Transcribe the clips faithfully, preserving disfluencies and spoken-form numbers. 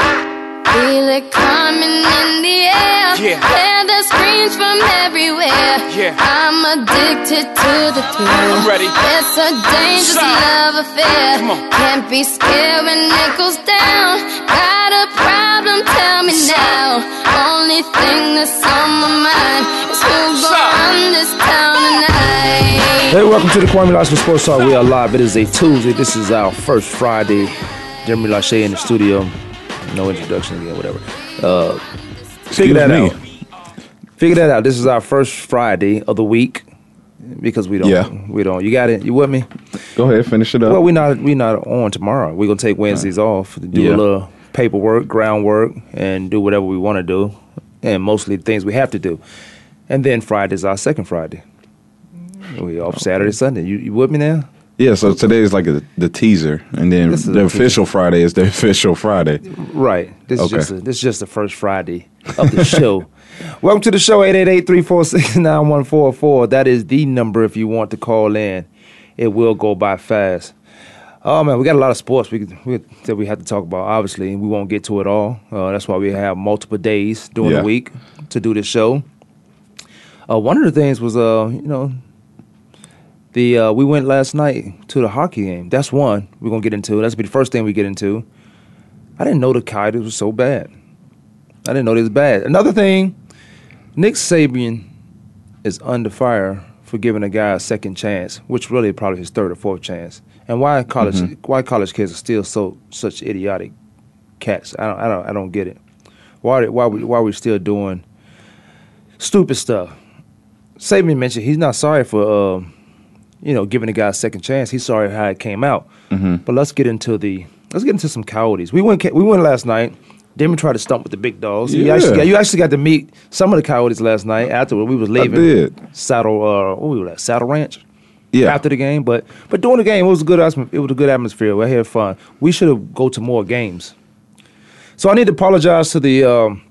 Feel it coming in the air. Yeah. Hear the screams from everywhere. Yeah. I'm addicted to the thrill. I'm ready. It's a dangerous Side. love affair. Can't be scared when it goes down. Got a problem? Tell me Side. now. Only thing that's on my mind is who's gonna run this town tonight. Hey, welcome to the Kwamie Lassiter Sports Talk. We are live. It is a Tuesday. This is our first Friday. Jeremy Lachey in the studio. No introduction again, whatever. Uh, figure that me. out. Figure that out. This is our first Friday of the week because we don't. Yeah. We don't. You got it. You with me? Go ahead. Finish it up. Well, we're not. We're not on tomorrow. We're gonna take Wednesdays right. off. Do yeah. a little paperwork, groundwork, and do whatever we want to do, and mostly things we have to do. And then Friday's our second Friday. We off okay. Saturday, Sunday. You, you with me now? Yeah, so today is like a, the teaser, and then the official teaser. Friday is the official Friday. Right. This, okay. is just a, this is just the first Friday of the show. Welcome to the show, eight eight eight, three four six, nine one four four. That is the number if you want to call in. It will go by fast. Oh, man, we got a lot of sports we, we, that we have to talk about, obviously. We won't get to it all. Uh, that's why we have multiple days during yeah. the week to do this show. Uh, one of the things was, uh, you know, The uh, we went last night to the hockey game. That's one we're going to get into. That's going to be the first thing we get into. I didn't know the Coyotes was so bad. I didn't know they was bad. Another thing, Nick Saban is under fire for giving a guy a second chance, which really probably his third or fourth chance. And why college mm-hmm. why college kids are still so such idiotic cats? I don't I don't I don't get it. Why why we why are we still doing stupid stuff? Saban mentioned he's not sorry for uh, you know, giving a guy a second chance. He's sorry how it came out. Mm-hmm. But let's get into the let's get into some Coyotes. We went we went last night. Didn't we try to stump with the big dogs? Yeah. You actually got, you actually got to meet some of the Coyotes last night. After we was leaving, I did. Saddle uh, what we were at Saddle Ranch. Yeah. After the game, but but during the game it was a good it was a good atmosphere. We had fun. We should have go to more games. So I need to apologize to the um,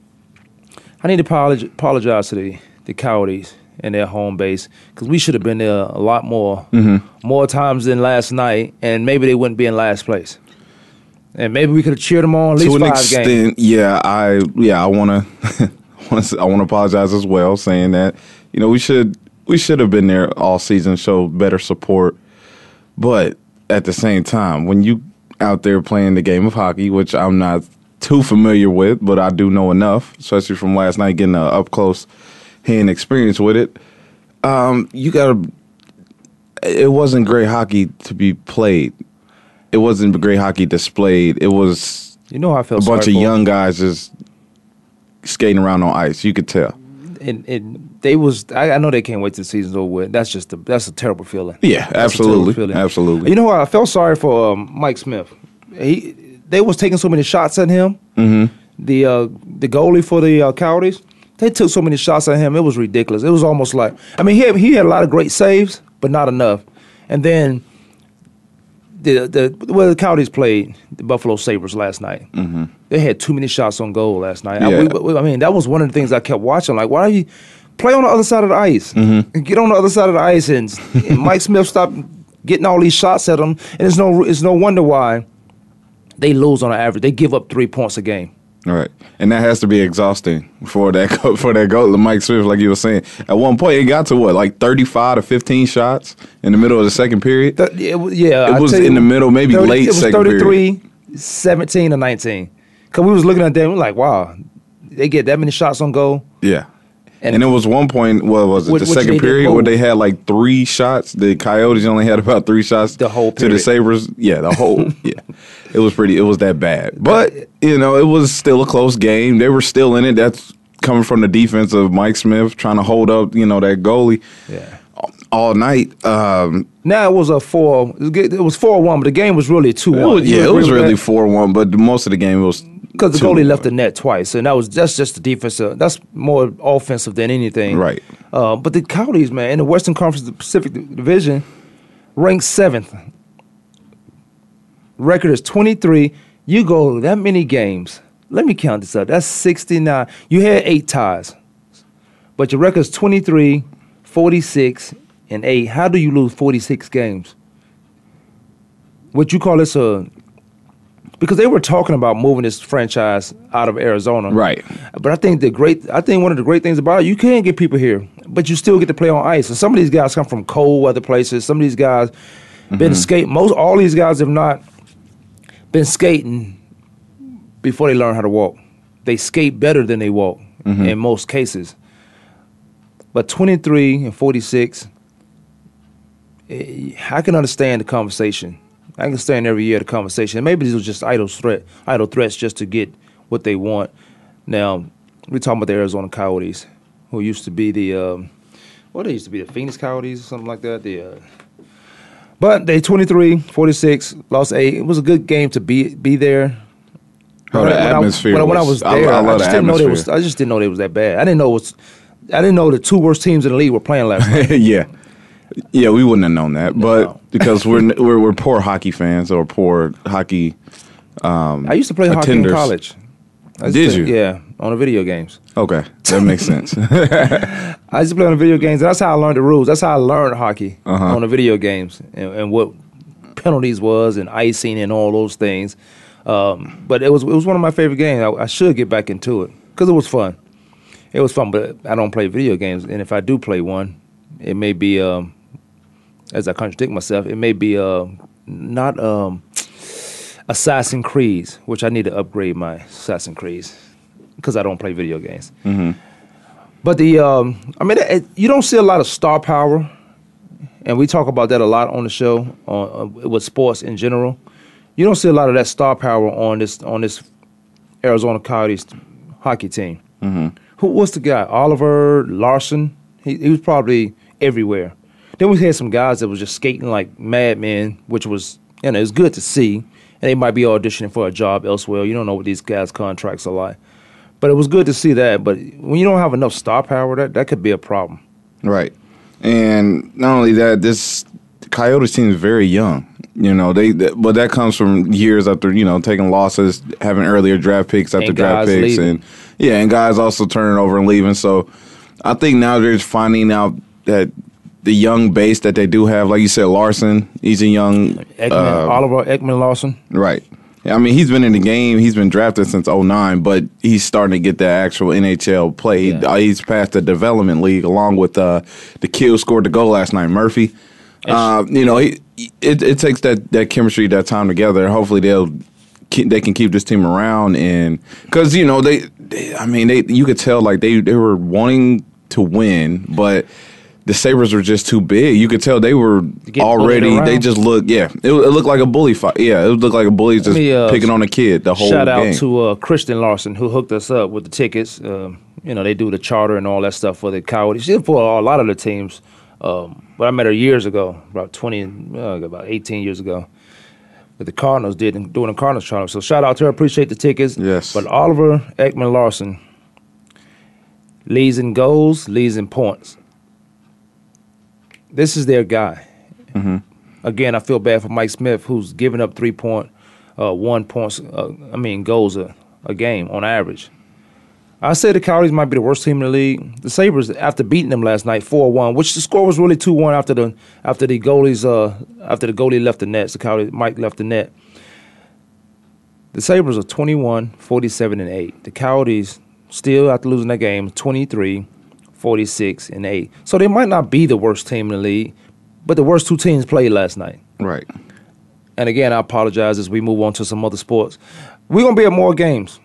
I need to apologize to the the Coyotes and their home base, because we should have been there a lot more, mm-hmm. more times than last night, and maybe they wouldn't be in last place, and maybe we could have cheered them on at least five extent, games. Yeah, I yeah I want to I want to apologize as well, saying that you know we should we should have been there all season, show better support, but at the same time, when you out there playing the game of hockey, which I'm not too familiar with, but I do know enough, especially from last night, getting uh, up close. And experience with it, um, you gotta. It wasn't great hockey to be played. It wasn't great hockey displayed. It was, you know, I felt a bunch of young guys just skating around on ice. You could tell. And, and they was. I, I know they can't wait till the season's over with. That's just a, that's a terrible feeling. Yeah, that's absolutely, feeling. absolutely. You know what? I felt sorry for um, Mike Smith. He they was taking so many shots at him. Mm-hmm. The uh, the goalie for the uh, Coyotes. They took so many shots at him. It was ridiculous. It was almost like, I mean, he had, he had a lot of great saves, but not enough. And then the the well, the Coyotes played the Buffalo Sabres last night. Mm-hmm. They had too many shots on goal last night. Yeah. I, we, I mean, that was one of the things I kept watching. Like, why are you play on the other side of the ice? Mm-hmm. Get on the other side of the ice, and, and Mike Smith stopped getting all these shots at him. And it's no it's no wonder why they lose on an average. They give up three points a game. Right, and that has to be exhausting for that for that goal, Mike Smith, like you were saying. At one point, it got to what, like thirty-five to fifteen shots in the middle of the second period. Th- it, yeah, it was in the middle, maybe thirty, late. It was second thirty-three, period. seventeen, or nineteen. Because we was looking at them, we were like, wow, they get that many shots on goal. Yeah, and, and it was one point. What was it? What, the second period did, where they had like three shots. The Coyotes only had about three shots. The whole period. To the Sabres. Yeah, the whole. yeah. It was pretty. It was that bad, but you know, it was still a close game. They were still in it. That's coming from the defense of Mike Smith trying to hold up, you know, that goalie. Yeah. all night. Um, now it was a four. It was four one, but the game was really two one. Yeah, it was really four one, but most of the game it was because the goalie left the net twice, and that was that's just the defense. Uh, that's more offensive than anything, right? Uh, but the Coyotes, man, in the Western Conference, the Pacific Division, ranked seventh. Record is twenty-three. You go that many games. Let me count this up. That's sixty-nine. You had eight ties, but your record is twenty-three, forty-six, and eight. How do you lose forty-six games? What you call this a? Because they were talking about moving this franchise out of Arizona, right? But I think the great, I think one of the great things about it, you can get people here, but you still get to play on ice. And some of these guys come from cold weather places. Some of these guys mm-hmm. been skating. Most all these guys have not been skating before they learn how to walk. They skate better than they walk mm-hmm. in most cases. But twenty-three and forty-six, I can understand the conversation. I can understand every year the conversation. Maybe these are just idle threat, idle threats just to get what they want. Now, we're talking about the Arizona Coyotes, who used to be the, um, what they used to be, the Phoenix Coyotes or something like that. The, uh, but they twenty-three forty-six, lost eight. It was a good game to be be there. Oh, the atmosphere. When I, when I, when I was there, I, I, I, just the didn't know they was, I just didn't know they was that bad. I didn't know it was, I didn't know the two worst teams in the league were playing last night. yeah, yeah, we wouldn't have known that, but no. because we're, we're we're poor hockey fans or poor hockey. Um, I used to play attenders. hockey in college. Did to, you? Yeah, on the video games. Okay, that makes sense. I used to play on the video games. And that's how I learned the rules. That's how I learned hockey uh-huh. on the video games and, and what penalties was and icing and all those things. Um, but it was it was one of my favorite games. I, I should get back into it because it was fun. It was fun, but I don't play video games, and if I do play one, it may be, um, as I contradict myself, it may be uh, not um, Assassin's Creed, which I need to upgrade my Assassin's Creed because I don't play video games. Mm-hmm. But the, um, I mean, it, you don't see a lot of star power, and we talk about that a lot on the show on, uh, with sports in general. You don't see a lot of that star power on this on this Arizona Coyotes hockey team. Mm-hmm. Who was the guy? Oliver Larson. He, he was probably everywhere. Then we had some guys that was just skating like madmen, which was, you know, it was good to see. And they might be auditioning for a job elsewhere. You don't know what these guys' contracts are like. But it was good to see that. But when you don't have enough star power, that, that could be a problem. Right. And not only that, this Coyotes team is very young. You know, they, they but that comes from years after, you know, taking losses, having earlier draft picks after draft picks. Leaving. And yeah, and guys also turning over and leaving. So I think now they're finding out that the young base that they do have, like you said, Larson, he's a young Ekman, uh, Oliver Ekman-Larsson. Right. I mean, he's been in the game. He's been drafted since oh nine, but he's starting to get that actual N H L play. Yeah. He, he's past the development league along with uh, the kid who scored the goal last night, Murphy. Uh, you know, he, it it takes that, that chemistry, that time together. Hopefully they'll they can keep this team around, and because you know they, they, I mean they you could tell like they, they were wanting to win, but the Sabres were just too big. You could tell they were already they just looked yeah it, it looked like a bully fight yeah it looked like a bully just me, uh, picking on a kid the whole game. Shout out game. to uh, Christian Larson who hooked us up with the tickets. Uh, you know they do the charter and all that stuff for the Coyotes for a lot of the teams. Um, but I met her years ago, about twenty, uh, about eighteen years ago. But the Cardinals did doing the Cardinals charter. So shout out to her. Appreciate the tickets. Yes. But Oliver Ekman-Larsson leads in goals, leads in points. This is their guy. Mm-hmm. Again, I feel bad for Mike Smith, who's giving up three point, uh, one points. Uh, I mean goals a, a game on average. I said the Coyotes might be the worst team in the league. The Sabres, after beating them last night, four one, which the score was really two one after the after the goalies uh, after the goalie left the net. The Coyotes, Mike left the net. The Sabres are twenty-one, forty-seven, and eight. The Coyotes still after losing that game, twenty-three, forty-six, and eight. So they might not be the worst team in the league, but the worst two teams played last night. Right. And again, I apologize as we move on to some other sports. We're gonna be at more games.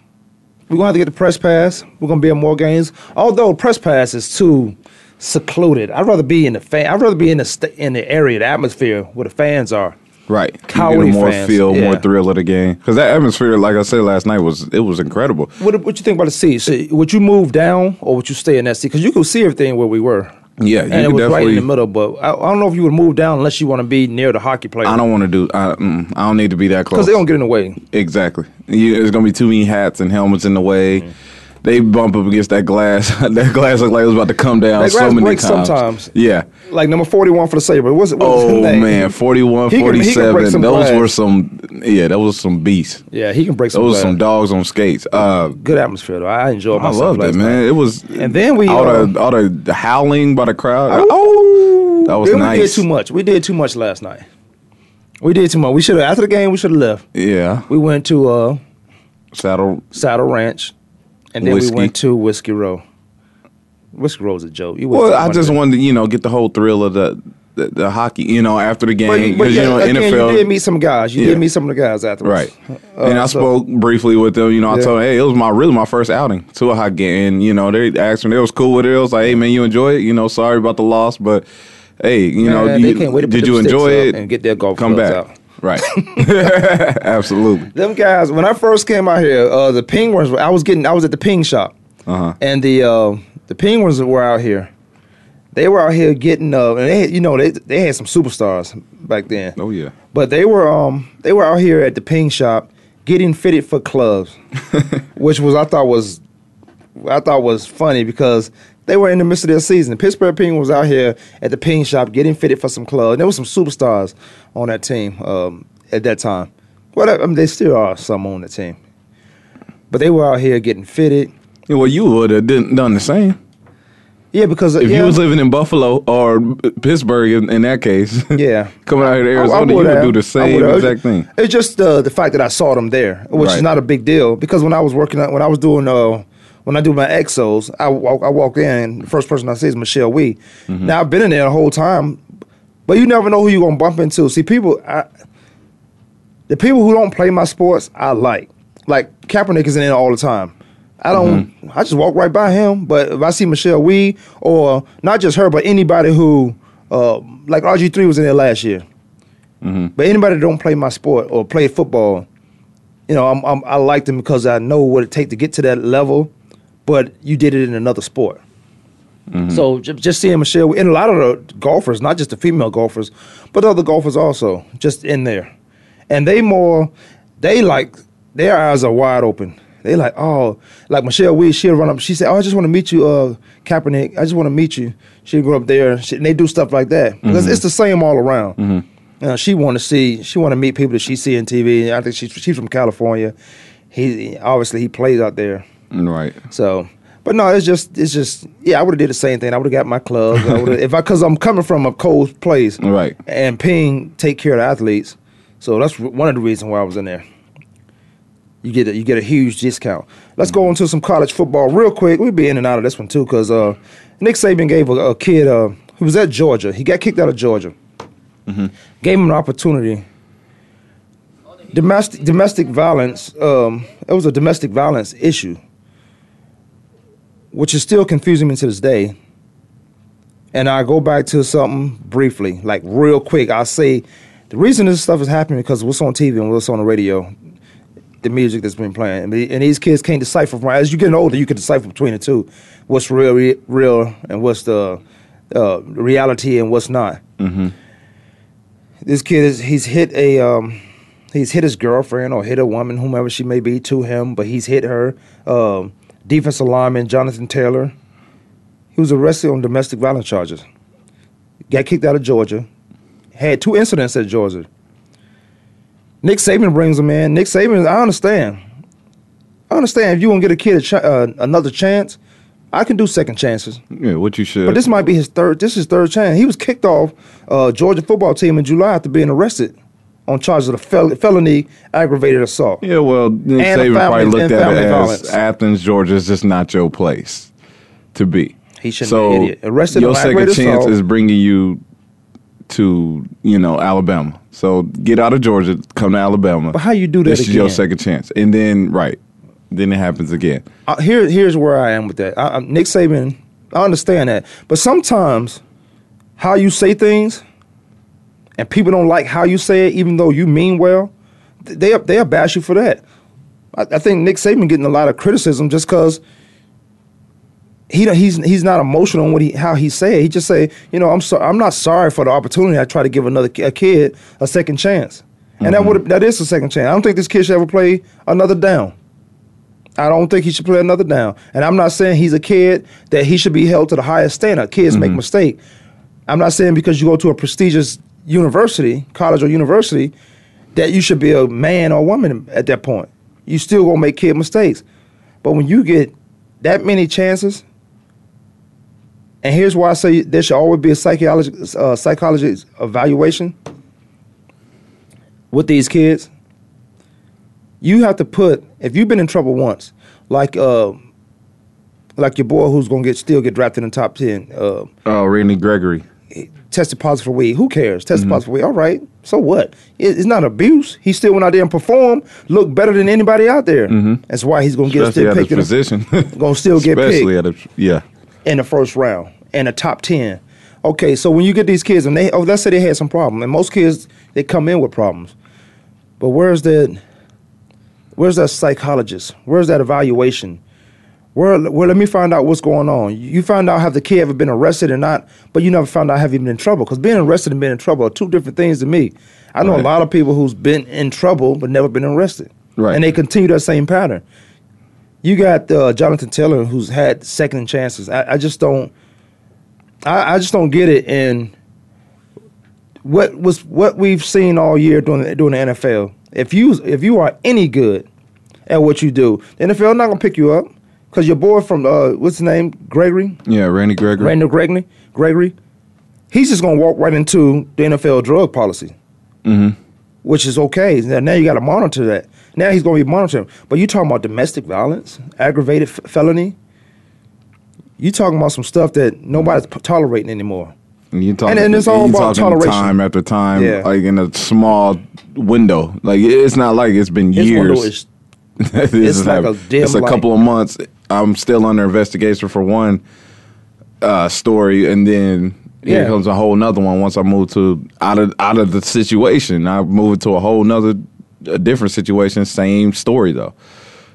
We're going to have to get the press pass. We're going to be in more games. Although press pass is too secluded. I'd rather be in the fan. I'd rather be in the st- in the area, the atmosphere where the fans are. Right. Coyote more fans. Feel, yeah. More thrill of the game. Because that atmosphere, like I said last night, was it was incredible. What What you think about the seats? Would you move down or would you stay in that seat? Because you could see everything where we were. Yeah, you and it was definitely right in the middle. But I, I don't know if you would move down unless you want to be near the hockey player. I don't want to do. I, mm, I don't need to be that close because they don't get in the way. Exactly. You, there's gonna be too many hats and helmets in the way. Mm-hmm. They bump up against that glass. That glass looked like it was about to come down that so glass many breaks times. Sometimes. Yeah. Like number forty-one for the Sabres. What's, what's oh, his name? Oh, man. forty-one, he forty-seven. Can, he can break some those glass. Were some, yeah, that was some beasts. Yeah, he can break some Those glass. Were some dogs on skates. Uh, Good atmosphere, though. I enjoyed myself. I loved it, man. Night. It was and then we, all, uh, the, all the howling by the crowd. Oh, oh that was then nice. We did too much. We did too much last night. We did too much. We should have, after the game, we should have left. Yeah. We went to uh, Saddle Saddle Ranch. And then Whiskey. we went to Whiskey Row. Whiskey Row is a joke. Well, I just wanted to, you know, get the whole thrill of the, the, the hockey, you know, after the game. But, but yeah, you know, again, N F L, you did meet some guys. You yeah. did meet some of the guys afterwards. Right. Uh, and I so, spoke briefly with them. You know, I yeah. told them, hey, it was my really my first outing to a hockey game. And, you know, they asked me. They was cool with it. I was like, hey, man, you enjoy it? You know, sorry about the loss, but, hey, you know, man, you, did you enjoy it? And get their golf clubs out. Come back. Right. Absolutely. Them guys, when I first came out here, uh, the Penguins, were, I was getting, I was at the Ping shop. Uh-huh. And the uh, the Penguins were out here. They were out here getting, uh, and they had, you know, they they had some superstars back then. Oh, yeah. But they were um they were out here at the Ping shop getting fitted for clubs, which was I thought was I thought was funny because they were in the midst of their season. The Pittsburgh Penguins was out here at the Ping shop getting fitted for some clubs. There were some superstars on that team um, at that time. Well, I mean, there still are some on the team. But they were out here getting fitted. Yeah, well, you would have done the same. Yeah, because... If yeah, you was living in Buffalo or Pittsburgh in, in that case, yeah, coming out here to Arizona, I, I you would do the same exact thing. It's just uh, the fact that I saw them there, which right. is not a big deal. Because when I was working, when I was doing... Uh, When I do my exos, I walk, I walk in, and the first person I see is Michelle Wee. Mm-hmm. Now, I've been in there the whole time, but you never know who you're going to bump into. See, people, I, the people who don't play my sports, I like. Like, Kaepernick is in there all the time. I don't, mm-hmm. I just walk right by him, but if I see Michelle Wee, or not just her, but anybody who, uh, like R G three was in there last year. Mm-hmm. But anybody that don't play my sport or play football, you know, I'm, I'm, I like them because I know what it takes to get to that level. But you did it in another sport. Mm-hmm. So j- just seeing Michelle, and a lot of the golfers, not just the female golfers, but other golfers also, just in there. And they more, they like, their eyes are wide open. They like, oh, like Michelle Wee, she'll run up, she said, oh, I just want to meet you, uh, Kaepernick. I just want to meet you. She'll go up there, she, and they do stuff like that. Mm-hmm. Because it's the same all around. Mm-hmm. You know, she want to see, she want to meet people that she see on T V. I think she, she's from California. He obviously, he plays out there. Right. So, but no, it's just, it's just, yeah, I would have did the same thing. I would have got my clubs. I if I, because I'm coming from a cold place. Right. And Ping take care of the athletes. So that's one of the reasons why I was in there. You get a, you get a huge discount. Let's mm-hmm. go on to some college football real quick. We'll be in and out of this one too because uh, Nick Saban gave a, a kid uh, who was at Georgia. He got kicked out of Georgia. Mm-hmm. Gave him an opportunity. Domestic, domestic violence, um, it was a domestic violence issue, which is still confusing me to this day. And I go back to something briefly, like real quick. I say the reason this stuff is happening because what's on T V and what's on the radio, the music that's been playing. And these kids can't decipher from, as you're getting older, you can decipher between the two, what's real re- real, and what's the uh, reality and what's not. Mm-hmm. This kid, is he's hit a, um, he's hit his girlfriend or hit a woman, whomever she may be, to him, but he's hit her. Um, Defensive lineman Jonathan Taylor, he was arrested on domestic violence charges. Got kicked out of Georgia. Had two incidents at Georgia. Nick Saban brings him in. Nick Saban, I understand. I understand if you want to get a kid a ch- uh, another chance, I can do second chances. Yeah, what you should. But this might be his third. This is his third chance. He was kicked off uh, Georgia football team in July after being arrested on charges of the fel- felony aggravated assault. Yeah, well, Nick Saban probably looked at it as Athens, Georgia is just not your place to be. He shouldn't so be an idiot. Arrested on aggravated assault. Your second chance is bringing you to, you know, Alabama. So get out of Georgia, come to Alabama. But how you do that again? This is your second chance. And then, right, then it happens again. Uh, here, here's where I am with that. I, I, Nick Saban, I understand that. But sometimes how you say things, and people don't like how you say it, even though you mean well, they, they'll bash you for that. I, I think Nick Saban getting a lot of criticism just because he he's he's not emotional in what he how he said. He just say, you know, I'm so I'm not sorry for the opportunity. I try to give another a kid a second chance, and mm-hmm. that would that is a second chance. I don't think this kid should ever play another down. I don't think he should play another down. And I'm not saying he's a kid that he should be held to the highest standard. Kids mm-hmm. make mistakes. I'm not saying because you go to a prestigious university, college or university, that you should be a man or woman at that point. You still gonna make kid mistakes. But when you get that many chances, and here's why I say there should always be a psychology, uh, psychology evaluation with these kids. You have to put, if you've been in trouble once, like uh, like your boy who's gonna get still get drafted in the top ten. Uh, oh, Randy Gregory tested positive for weed. Who cares? Tested mm-hmm. positive for weed. All right, so what? It, it's not abuse. He still went out there and performed, looked better than anybody out there. Mm-hmm. That's why he's gonna get Especially still picked in position. Gonna still get Especially picked. Especially at a, yeah. in the first round, in the top ten. Okay, so when you get these kids, and they, oh, let's say they had some problem, and most kids, they come in with problems. But where's that, where's that psychologist? Where's that evaluation? Where, where, let me find out what's going on. You find out, have the kid ever been arrested or not, but you never found out, have you been in trouble? Because being arrested and being in trouble are two different things to me. I know right. a lot of people who's been in trouble but never been arrested. Right. And they continue that same pattern. You got uh, Jonathan Taylor, who's had second chances. I, I just don't, I, I just don't get it. And what was what we've seen all year during, during the N F L. If you if you are any good at what you do, the N F L not gonna pick you up because your boy from uh, what's his name, Gregory? Yeah, Randy Gregory. Randy Gregory. Gregory. He's just gonna walk right into the N F L drug policy, mm-hmm. which is okay. Now you got to monitor that. Now he's going to be monitoring. But you talking about domestic violence, aggravated f- felony. You talking about some stuff that nobody's p- tolerating anymore. And, you talk, and, and it's all and about toleration. Time after time, yeah. like in a small window. Like it's not like it's been it's years. Is, this it's is like a, it's a couple of months. I'm still under investigation for one uh, story, and then here yeah. comes a whole nother one. Once I move to out of out of the situation, I move to a whole nother. A different situation, same story though.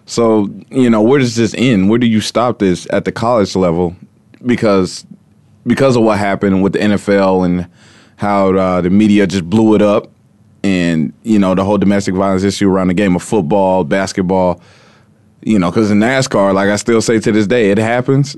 So, you know, where does this end? Where do you stop this at the college level? Because because of what happened with the N F L and how uh, the media just blew it up, and, you know, the whole domestic violence issue around the game of football, basketball, you know, because in NASCAR, like I still say to this day, it happens.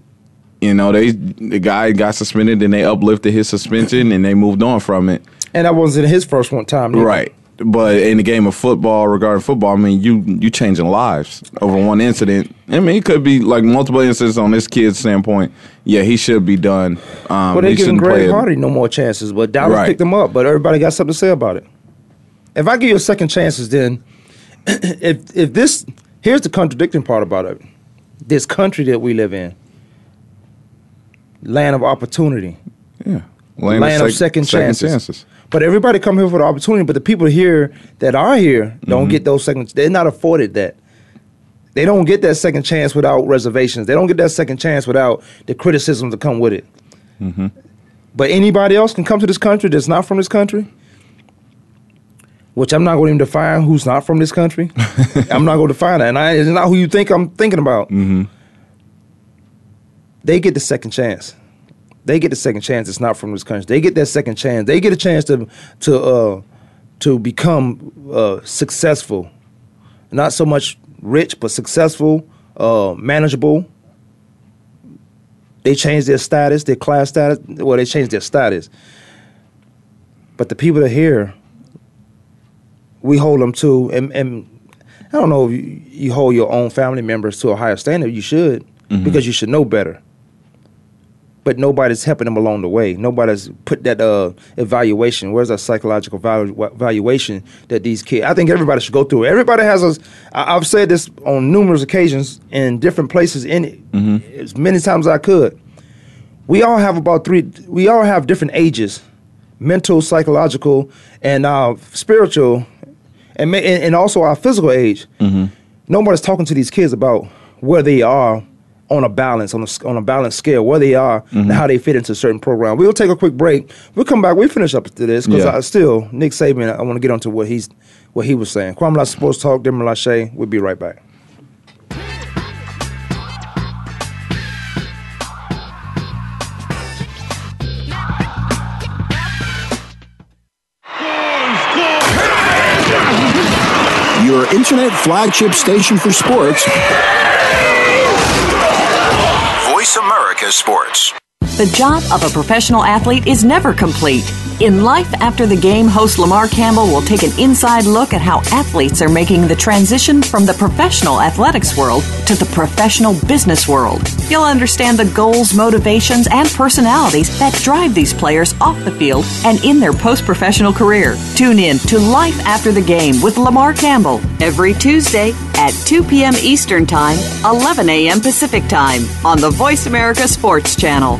You know, they the guy got suspended and they uplifted his suspension and they moved on from it. And that wasn't his first one time. Either. Right. But in the game of football, regarding football, I mean, you you changing lives over one incident. I mean, it could be like multiple incidents on this kid's standpoint. Yeah, he should be done. Um, well, they're giving Greg Hardy no more chances, but Dallas right. picked him up. But everybody got something to say about it. If I give you a second chances, then if if this here's the contradicting part about it, this country that we live in, land of opportunity, yeah, land, land of, sec- of second, second chances. chances. But everybody come here for the opportunity, but the people here that are here don't mm-hmm. get those second. They're not afforded that. They don't get that second chance without reservations. They don't get that second chance without the criticisms that come with it. Mm-hmm. But anybody else can come to this country that's not from this country, which I'm not going to even define who's not from this country. I'm not going to define that. And I, it's not who you think I'm thinking about. Mm-hmm. They get the second chance. They get the second chance. It's not from this country. They get that second chance. They get a chance to to uh, to become uh, successful, not so much rich, but successful, uh, manageable. They change their status, their class status. Well, they change their status. But the people that are here, we hold them to, and, and I don't know if you, you hold your own family members to a higher standard. You should, mm-hmm. because you should know better. But nobody's helping them along the way. Nobody's put that uh, evaluation. Where's that psychological valu- evaluation that these kids? I think everybody should go through. Everybody has a. I- I've said this on numerous occasions in different places, in mm-hmm. as many times as I could. We all have about three. We all have different ages, mental, psychological, and uh, spiritual, and, ma- and and also our physical age. Mm-hmm. Nobody's talking to these kids about where they are. On a balance, on a, on a balance scale, where they are mm-hmm. and how they fit into a certain program. We'll take a quick break. We'll come back. We'll finish up to this because yeah. I still, Nick Saban, I want to get onto what he's what he was saying. Kwamie Lassiter Sports Talk, Jeremy Lachey. We'll be right back. passionate flagship station for sports. Voice America Sports. The job of a professional athlete is never complete. In Life After the Game, host Lamar Campbell will take an inside look at how athletes are making the transition from the professional athletics world to the professional business world. You'll understand the goals, motivations, and personalities that drive these players off the field and in their post-professional career. Tune in to Life After the Game with Lamar Campbell every Tuesday at two p.m. Eastern Time, eleven a.m. Pacific Time on the Voice America Sports Channel.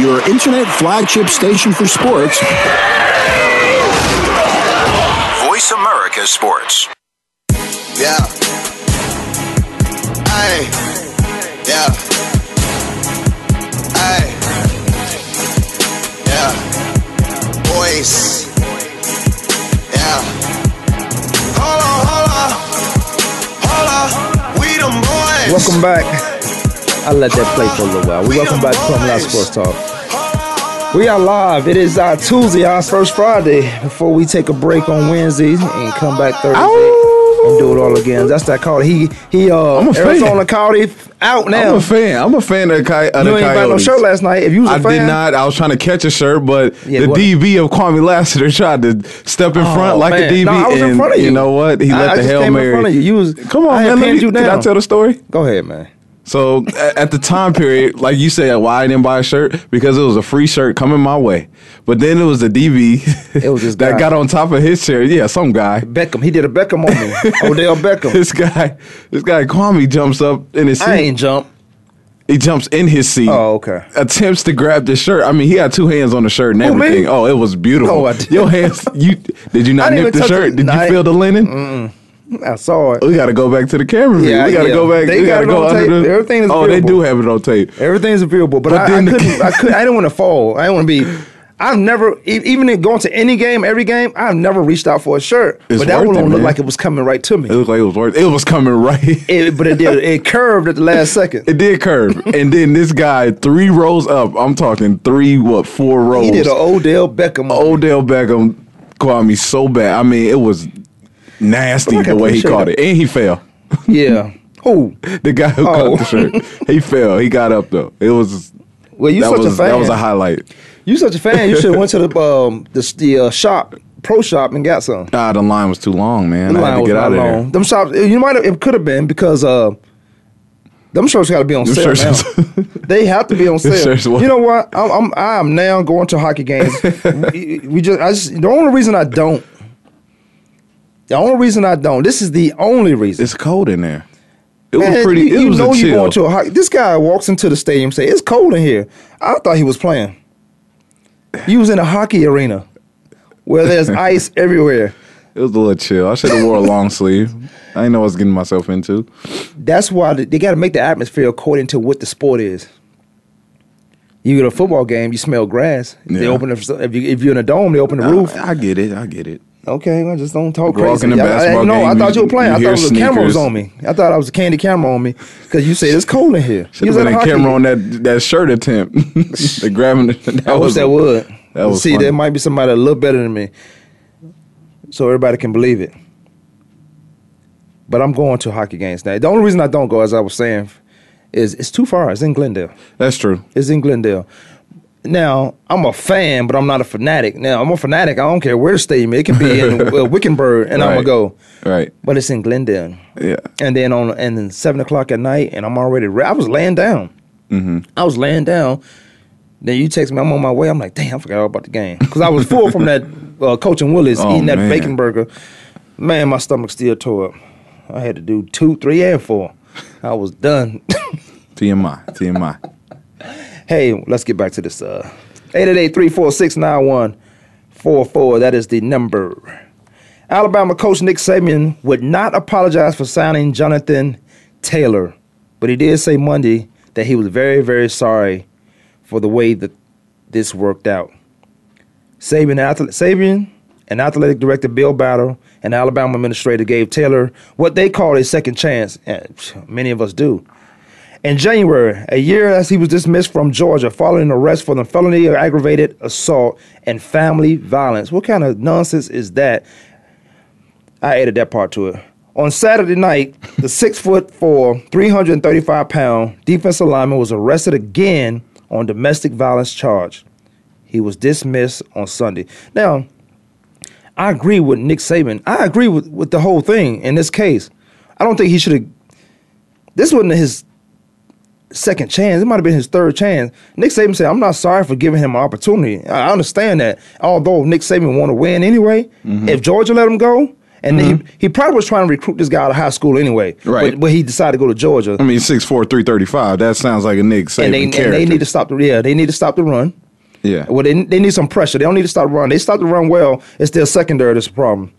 Your internet flagship station for sports. Voice America Sports. Yeah. Aye. Yeah. Aye. Yeah. Voice. Yeah. Holla, holla. Holla. We them boys. Welcome back. I let that play for a little while. We welcome back to Kwamie Lassiter Sports Talk. We are live. It is our Tuesday, our first Friday, before we take a break on Wednesday and come back Thursday Ow. and do it all again. That's that call. He he. Uh, I'm a Arizona Coyotes out now. I'm a fan. I'm a fan of, coy- of the Coyotes. You ain't buy no shirt last night. If you was a I fan, I did not. I was trying to catch a shirt, but yeah, the what? D B of Kwamie Lassiter tried to step in oh, front like man. a D B, no, I was and in front of you. You know what? He I, let I the Hail Mary. In front of you. You was, come on, I man. Let me, you down. Did I tell the story? Go ahead, man. So at the time period, like you said, why I didn't buy a shirt? Because it was a free shirt coming my way. But then it was the D B it was this that guy. got on top of his chair. Yeah, some guy. Beckham. He did a Beckham on me. Odell Beckham. This guy, this guy Kwamie jumps up in his seat. I ain't jump. He jumps in his seat. Oh, okay. Attempts to grab the shirt. I mean, he had two hands on the shirt and everything. Ooh, oh, it was beautiful. No, your hands, you did you not nip the shirt? It. Did no, you feel the linen? Mm-mm. I saw it. We got to go back to the camera. Yeah, we got to yeah. go back. They got to go on tape. The, everything is. Oh, available. They do have it on tape. Everything's available, but, but I, I couldn't. Ca- I could. I didn't want to fall. I didn't want to be. I've never, even in going to any game, every game, I've never reached out for a shirt. It's but that one looked man. like it was coming right to me. It looked like it was worth it. It was coming right. it, but it did. It curved at the last second. It did curve. And then this guy, three rows up. I'm talking three, what, four rows. He did an Odell Beckham. Odell Beckham called me so bad. I mean, it was nasty like the way he caught it. And he fell. Yeah. Who? The guy who oh. caught the shirt. He fell. He got up though. It was Well, you such was, a fan. That was a highlight. You such a fan. You should have went to the um the, the uh, shop, pro shop, and got some. Nah, the line was too long, man. The I had to get out of long. there. Them shops, you might have, it could have been because uh them shirts got to be on them sale now. They have to be on sale. You know what? I'm I'm I'm now going to hockey games. we, we just I just the only reason I don't The only reason I don't, this is the only reason. It's cold in there. It Man, was pretty, you, it you was a chill. You know you're going to a hockey. This guy walks into the stadium and says, it's cold in here. I thought he was playing. He was in a hockey arena where there's ice everywhere. It was a little chill. I should have wore a long sleeve. I didn't know what I was getting myself into. That's why they, they got to make the atmosphere according to what the sport is. You get a football game, you smell grass. Yeah. They open the, if, you, if you're in a dome, they open the roof. I, I get it. I get it. Okay, well, just don't talk crazy. In the basketball I, I, no, game, I thought you were playing. You I thought it was a camera was on me. I thought I was a candy camera on me because you said it's cold in here. Should have been a camera on that, that shirt attempt. the grabbing. That I was, wish that would. That was See, funny. There might be somebody a little better than me, so everybody can believe it. But I'm going to hockey games now. The only reason I don't go, as I was saying, is it's too far. It's in Glendale. That's true. It's in Glendale. Now, I'm a fan, but I'm not a fanatic. Now, I'm a fanatic. I don't care where the stadium is. It can be in uh, Wickenburg, and right. I'm going to go. Right. But it's in Glendale. Yeah. And then on and then seven o'clock at night, and I'm already – I was laying down. Mm-hmm. I was laying down. Then you text me. I'm on my way. I'm like, damn, I forgot all about the game. Because I was full from that uh, Coach and Willies oh, eating that man. bacon burger. Man, my stomach still tore up. I had to do two, three, and four. I was done. T M I. T M I. Hey, let's get back to this. Uh, eight eight eight, three four six, nine one four four. That is the number. Alabama coach Nick Saban would not apologize for signing Jonathan Taylor, but he did say Monday that he was very, very sorry for the way that this worked out. Saban, Saban and athletic director Bill Battle and Alabama administrator gave Taylor what they call a second chance, and many of us do. In January, a year as he was dismissed from Georgia following arrest for the felony of aggravated assault and family violence. What kind of nonsense is that? I added that part to it. On Saturday night, the six foot four, three thirty-five pound defensive lineman was arrested again on domestic violence charge. He was dismissed on Sunday. Now, I agree with Nick Saban. I agree with, with the whole thing in this case. I don't think he should have... This wasn't his... second chance. It might have been his third chance. Nick Saban said, I'm not sorry for giving him an opportunity. I understand that. Although Nick Saban want to win anyway, mm-hmm. if Georgia let him go, and mm-hmm. he, he probably was trying to recruit this guy out of high school anyway. Right. But, but he decided to go to Georgia. I mean, six four, three thirty-five, that sounds like a Nick Saban and they, character. And they need to stop the, yeah, they need to stop the run. Yeah. Well, they, they need some pressure. They don't need to stop the run. They stop the run well. It's their secondary that's the problem.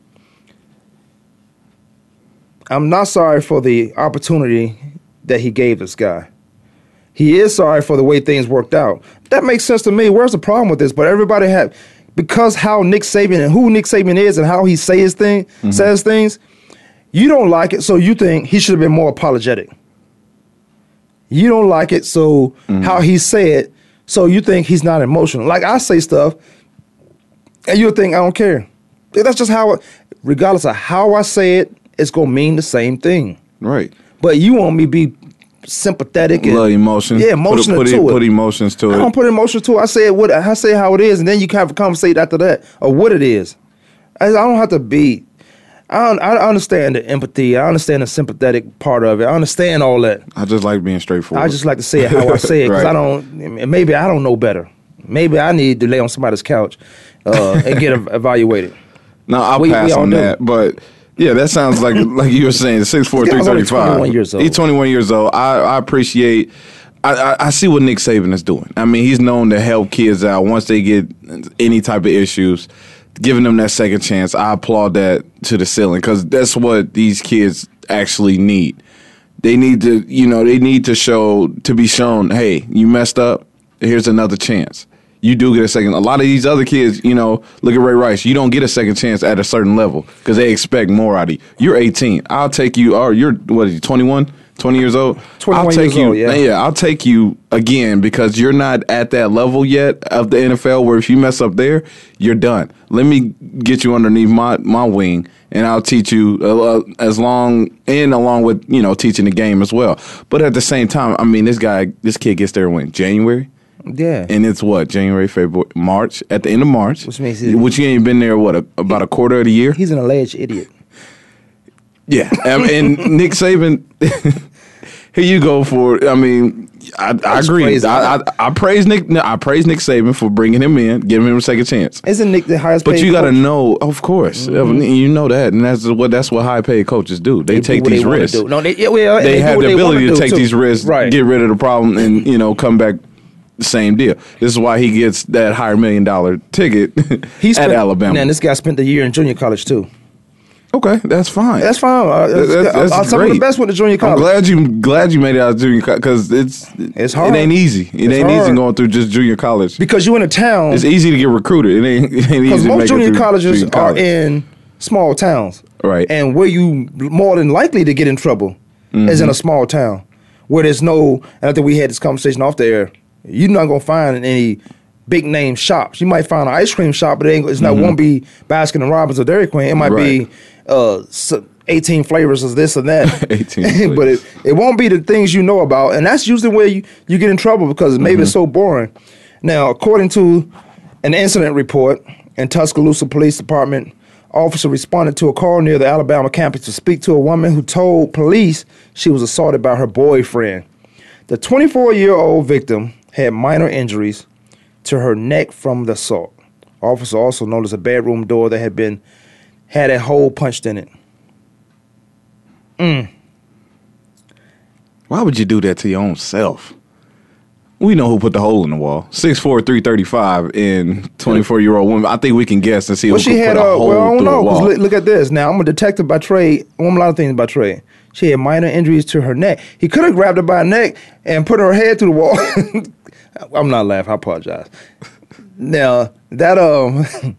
I'm not sorry for the opportunity that he gave this guy. He is sorry for the way things worked out. That makes sense to me. Where's the problem with this? But everybody had, because how Nick Saban and who Nick Saban is and how he says thing, mm-hmm. says things, you don't like it, so you think he should have been more apologetic. You don't like it, so mm-hmm. how he said, so you think he's not emotional. Like I say stuff, and you'll think I don't care. That's just how, it, regardless of how I say it, it's going to mean the same thing. Right. But you want me to be sympathetic and love emotion. Yeah, emotional put, put, to it, it. Put emotions to it. I don't put emotions to it. I say it what I say how it is, and then you can have a conversation after that or what it is. I, I don't have to be. I don't, I understand the empathy. I understand the sympathetic part of it. I understand all that. I just like being straightforward. I just like to say it how I say it because right. I don't. Maybe I don't know better. Maybe I need to lay on somebody's couch uh, and get evaluated. No, I'll we, pass we on that, do. But. Yeah, that sounds like like you were saying, six four, three thirty-five. He's twenty-one years old. I, I appreciate I, I, I see what Nick Saban is doing. I mean, he's known to help kids out once they get any type of issues, giving them that second chance. I applaud that to the ceiling because that's what these kids actually need. They need to, you know, they need to show to be shown, hey, you messed up. Here's another chance. You do get a second. A lot of these other kids, you know, look at Ray Rice. You don't get a second chance at a certain level because they expect more out of you. You're eighteen. I'll take you. Or you're what is you? twenty-one, twenty years old. twenty-one I'll take years you. Old, yeah. yeah, I'll take you again because you're not at that level yet of the N F L. Where if you mess up there, you're done. Let me get you underneath my my wing, and I'll teach you uh, as long and along with you know teaching the game as well. But at the same time, I mean, this guy, this kid gets there when January. Yeah. And it's what, January, February, March, at the end of March. Which means he's... Which you ain't been there, what, a, about a quarter of the year? He's an alleged idiot. Yeah. and, and Nick Saban, here you go for, I mean, I, I agree. I, I, I praise Nick I praise Nick Saban for bringing him in, giving him a second chance. Isn't Nick the highest paid coach? But you got to know, of course. Mm-hmm. You know that. And that's what that's what high-paid coaches do. They, they take do these they risks. No, they, yeah, well, they, they have the they ability to take too. these risks, right. Get rid of the problem, and, you know, come back. Same deal. This is why he gets that higher million dollar ticket he spent, at Alabama. Man, this guy spent a year in junior college too. Okay, that's fine. That's fine. That's, that's, that's I, I, some great. Of the best went to junior college. I'm glad you glad you made it out of junior college because it's it's hard. It ain't easy. It it's ain't hard. easy going through just junior college because you in a town. It's easy to get recruited. It ain't, it ain't easy. Because most junior colleges junior college. are in small towns, right? And where you more than likely to get in trouble mm-hmm. is in a small town where there's no. And I think we had this conversation off the air. You're not going to find any big name shops. You might find an ice cream shop, but it ain't, it's not mm-hmm. won't be Baskin and Robbins or Dairy Queen. It might right. be uh, eighteen flavors of this and that. eighteen But it, it won't be the things you know about, and that's usually where you, you get in trouble because maybe mm-hmm. it's so boring. Now, according to an incident report in Tuscaloosa Police Department, officer responded to a call near the Alabama campus to speak to a woman who told police she was assaulted by her boyfriend. The twenty-four-year-old victim had minor injuries to her neck from the assault. Officer also noticed a bedroom door that had been had a hole punched in it. Mm. Why would you do that to your own self? We know who put the hole in the wall. six four, three thirty-five and twenty-four-year-old woman. I think we can guess and see well, who she put had a, a hole well, I don't know, wall. Look, look at this. Now, I'm a detective by trade. I'm a lot of things by trade. She had minor injuries to her neck. He could have grabbed her by her neck and put her head through the wall. I'm not laughing. I apologize. Now, that... um,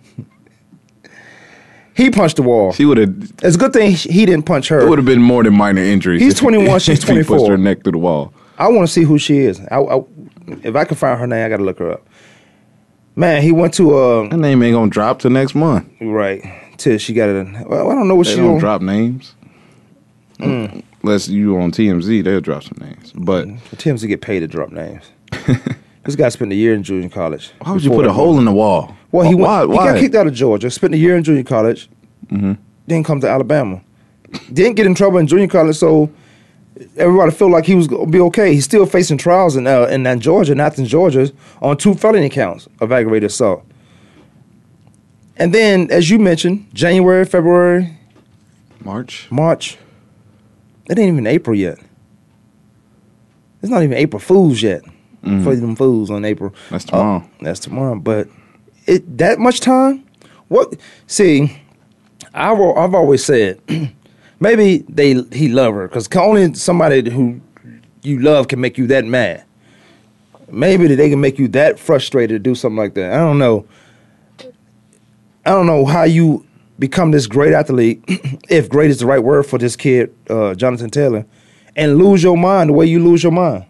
he punched the wall. She would have... It's a good thing he didn't punch her. It would have been more than minor injuries. He's twenty-one, she's twenty-four. He pushed her neck through the wall. I want to see who she is. I, I, if I can find her name, I got to look her up. Man, he went to... Uh, her name ain't going to drop till next month. Right. Till she got it. Well, I don't know what they she... They don't on. drop names. Mm. Unless you on T M Z, they'll drop some names. But... T M Z get paid to drop names. This guy spent a year in junior college. Why would you put a hole in the wall? Well, he, why, went, why? he got kicked out of Georgia, spent a year in junior college, mm-hmm. then come to Alabama. Didn't get in trouble in junior college, so... Everybody felt like he was going to be okay. He's still facing trials in uh, in Georgia, not in Georgia, on two felony counts of aggravated assault. And then, as you mentioned, January, February. March. March. It ain't even April yet. It's not even April Fools yet. Mm-hmm. For them fools on April. That's tomorrow. Uh, that's tomorrow. But it that much time? What? See, I will, I've always said... Maybe they he love her, because only somebody who you love can make you that mad. Maybe they can make you that frustrated to do something like that. I don't know. I don't know how you become this great athlete, if great is the right word for this kid, uh, Jonathan Taylor, and lose your mind the way you lose your mind.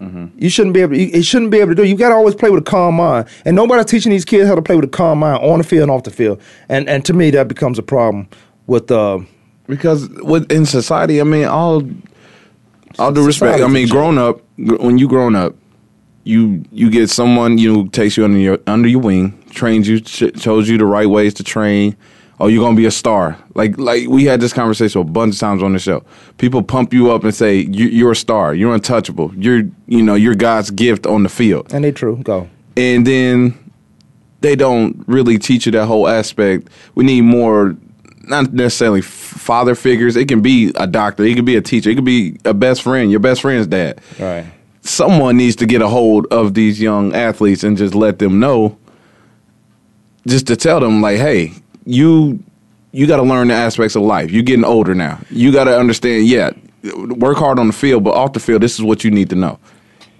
Mm-hmm. You shouldn't be able. To, you shouldn't be able to do. You got to always play with a calm mind, and nobody's teaching these kids how to play with a calm mind on the field and off the field. And and to me, that becomes a problem. With uh, because with in society, I mean, all all due respect. I mean, grown up when you grown up, you you get someone you know, takes you under your under your wing, trains you, ch- shows you the right ways to train. Oh, you're gonna be a star. Like like we had this conversation a bunch of times on the show. People pump you up and say you, you're a star, you're untouchable, you're you know you're God's gift on the field. And they true go. And then they don't really teach you that whole aspect. We need more. Not necessarily father figures. It can be a doctor. It can be a teacher. It could be a best friend, your best friend's dad. Right. Someone needs to get a hold of these young athletes and just let them know, just to tell them, like, hey, you you got to learn the aspects of life. You're getting older now. You got to understand, yeah, work hard on the field, but off the field, this is what you need to know.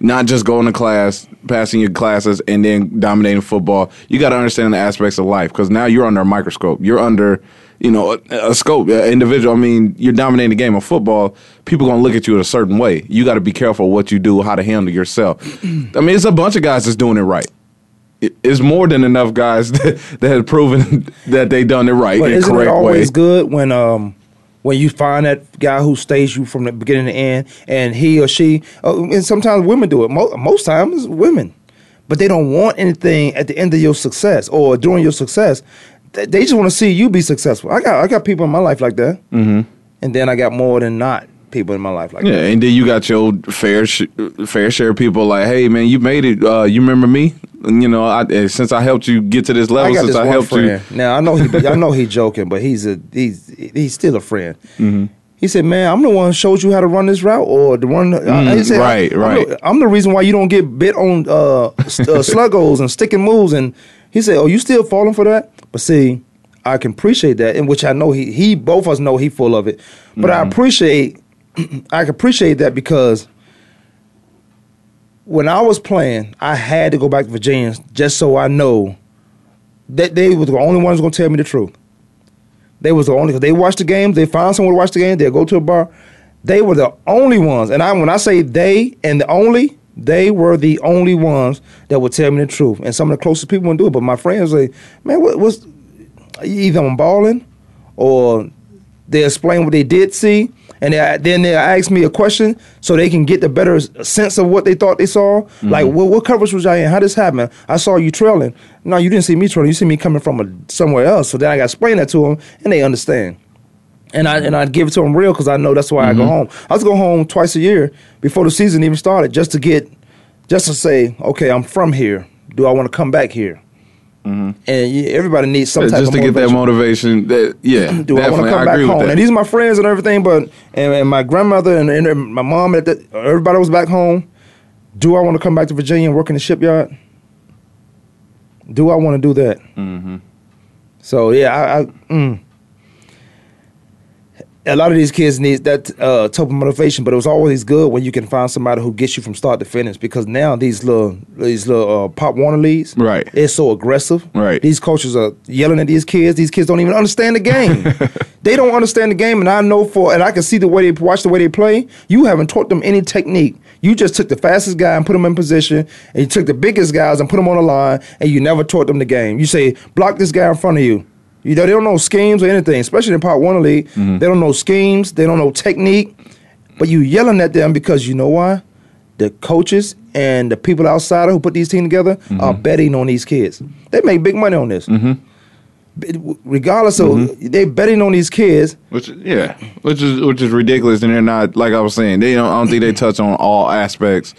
Not just going to class, passing your classes, and then dominating football. You got to understand the aspects of life, because now you're under a microscope. You're under... You know, a, a scope, an individual. I mean, you're dominating the game of football. People going to look at you in a certain way. You got to be careful what you do, how to handle yourself. I mean, it's a bunch of guys that's doing it right. It, it's more than enough guys that, that have proven that they done it right but in the correct way. But isn't it always good when, um, when you find that guy who stays you from the beginning to end, and he or she, uh, and sometimes women do it. Most, most times, women. But they don't want anything at the end of your success or during your success. They just want to see you be successful. I got I got people in my life like that, mm-hmm. and then I got more than not people in my life like yeah, that. Yeah, and then you got your fair sh- fair share of people like, hey man, you made it. Uh, you remember me? And, you know, I, since I helped you get to this level, I got since this I one helped friend. you. Now I know he I know he joking, but he's a he's he's still a friend. Mm-hmm. He said, man, I'm the one who showed you how to run this route or the one. Mm, he said, right, I'm, right. I'm the, I'm the reason why you don't get bit on uh, uh, slug goals and sticking moves. And he said, oh, you still falling for that? But see, I can appreciate that, in which I know he, he both of us know he full of it. But mm-hmm. I appreciate, I can appreciate that because when I was playing, I had to go back to Virginia just so I know that they were the only ones going to tell me the truth. They was the only, because they watched the games, they find someone to watch the game, they'll go to a bar. They were the only ones. And I when I say they and the only, They were the only ones that would tell me the truth. And some of the closest people wouldn't do it. But my friends say, man, what, what's either I'm balling or they explain what they did see. And they, then they ask me a question so they can get the better sense of what they thought they saw. Mm-hmm. Like, well, what coverage was I in? How this happened? I saw you trailing. No, you didn't see me trailing. You see me coming from a, somewhere else. So then I got to explain that to them, and they understand. And I and I give it to them real because I know that's why mm-hmm. I go home. I was going home twice a year before the season even started just to get, just to say, okay, I'm from here. Do I want to come back here? Mm-hmm. And everybody needs some yeah, type of motivation. Just to get that motivation. That, yeah, do I want to come I back home? And these are my friends and everything, but and, and my grandmother and, and my mom, at the, everybody was back home. Do I want to come back to Virginia and work in the shipyard? Do I want to do that? Mm-hmm. So, yeah, I... I mm. A lot of these kids need that uh, type of motivation, but it was always good when you can find somebody who gets you from start to finish. Because now these little, these little uh, Pop Warner leads, right? They're so aggressive, right? These coaches are yelling at these kids. These kids don't even understand the game. They don't understand the game, and I know for, and I can see the way they watch the way they play. You haven't taught them any technique. You just took the fastest guy and put him in position, and you took the biggest guys and put them on the line, and you never taught them the game. You say, block this guy in front of you. You know, they don't know schemes or anything, especially in Part One League. Mm-hmm. They don't know schemes. They don't know technique. But you yelling at them because you know why? The coaches and the people outside who put these teams together mm-hmm. are betting on these kids. They make big money on this. Mm-hmm. Regardless of, mm-hmm. they're betting on these kids. Which, yeah, which is which is ridiculous. And they're not, like I was saying, they don't, I don't think they touch on all aspects,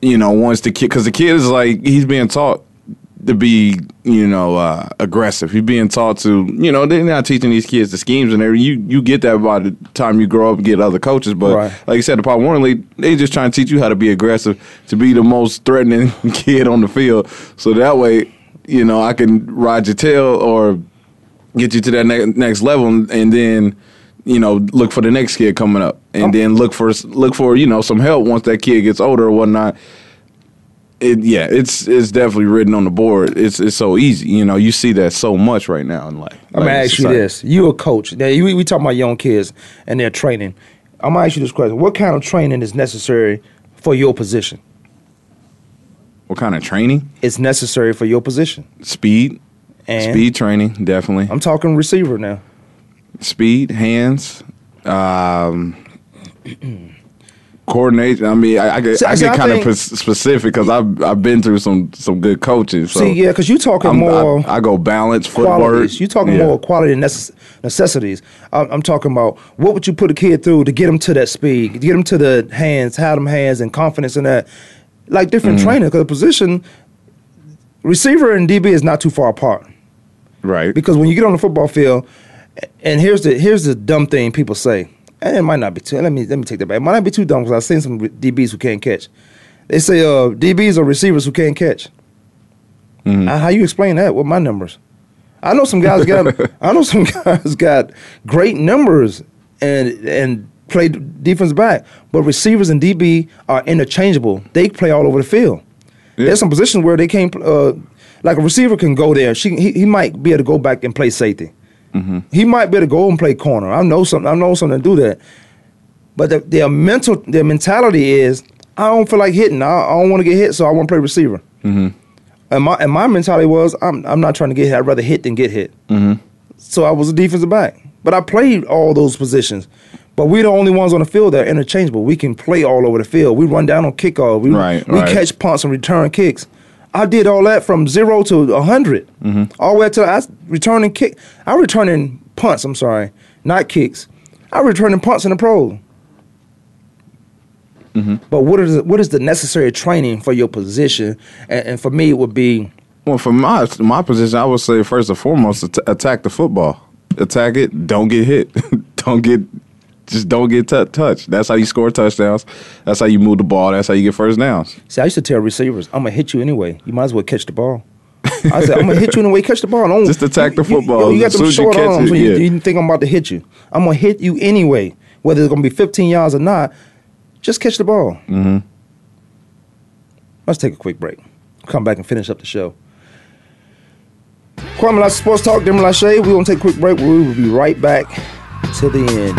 you know, once the kid, because the kid is like, he's being taught to be, you know, uh, aggressive. You're being taught to, you know, they're not teaching these kids the schemes and everything. You, you get that by the time you grow up and get other coaches. But right. like you said, the Pop Warner League, they just trying to teach you how to be aggressive, to be the most threatening kid on the field. So that way, you know, I can ride your tail or get you to that ne- next level and, and then, you know, look for the next kid coming up. And I'm- then look for, look for, you know, some help once that kid gets older or whatnot. It, yeah, it's it's definitely written on the board. It's it's so easy, you know. You see that so much right now in life. I'm like gonna ask society. You this: you a coach? Now you, we talking about young kids and their training. I'm gonna ask you this question: what kind of training is necessary for your position? What kind of training is necessary for your position? Speed, and speed training, definitely. I'm talking receiver now. Speed, hands. Um, coordination. I mean, I, I get, see, I get kind of specific because I've I've been through some some good coaching. So see, yeah, because you're talking I'm, more. I, I go balance footwork. You're talking yeah. more quality and necess- necessities. I'm, I'm talking about what would you put a kid through to get him to that speed, to get him to the hands, have them hands, and confidence in that. Like different mm-hmm. training because the position receiver and D B is not too far apart, right? Because when you get on the football field, and here's the here's the dumb thing people say. And it might not be too, let me let me take that back. It might not be too dumb because I've seen some D Bs who can't catch. They say uh, D Bs are receivers who can't catch. Mm-hmm. Uh, how you explain that with my numbers? I know some guys got I know some guys got great numbers and and play defense back, but receivers and D B are interchangeable. They play all over the field. Yeah. There's some positions where they can't uh, like a receiver can go there. She he, he might be able to go back and play safety. Mm-hmm. He might be able to go and play corner. I know something. I know something to do that. But the, their mental, their mentality is, I don't feel like hitting. I, I don't want to get hit, so I want to play receiver. Mm-hmm. And my and my mentality was, I'm I'm not trying to get hit. I'd rather hit than get hit. Mm-hmm. So I was a defensive back. But I played all those positions. But we're the only ones on the field that are interchangeable. We can play all over the field. We run down on kickoff. We right, we right. catch punts and return kicks. I did all that from zero to a hundred, mm-hmm. all the way to I returning kick. I returning punts. I'm sorry, not kicks. I returning punts in the pro. Mm-hmm. But what is what is the necessary training for your position? And, and for me, it would be well for my my position. I would say first and foremost, att- attack the football, attack it. Don't get hit. don't get. Just don't get t- touched. That's how you score touchdowns. That's how you move the ball. That's how you get first downs. See, I used to tell receivers, I'm going to hit you anyway. You might as well catch the ball. I said, I'm going to hit you anyway. Catch the ball. Don't, just attack the football. You, you, you got them short you arms it, when you, yeah. you think I'm about to hit you. I'm going to hit you anyway. Whether it's going to be fifteen yards or not, just catch the ball. Mm-hmm. Let's take a quick break. Come back and finish up the show. Kwamie Lassiter Sports Talk, Jeremy Lachey. We're going to take a quick break. We will be right back to the end.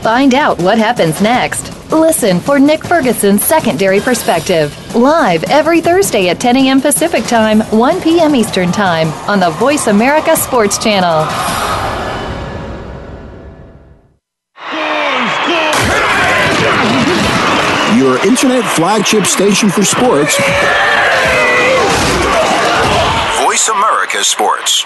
Find out what happens next. Listen for Nick Ferguson's Secondary Perspective, live every Thursday at ten a.m. Pacific Time, one p.m. Eastern Time on the Voice America Sports Channel. Your internet flagship station for sports. Voice America Sports.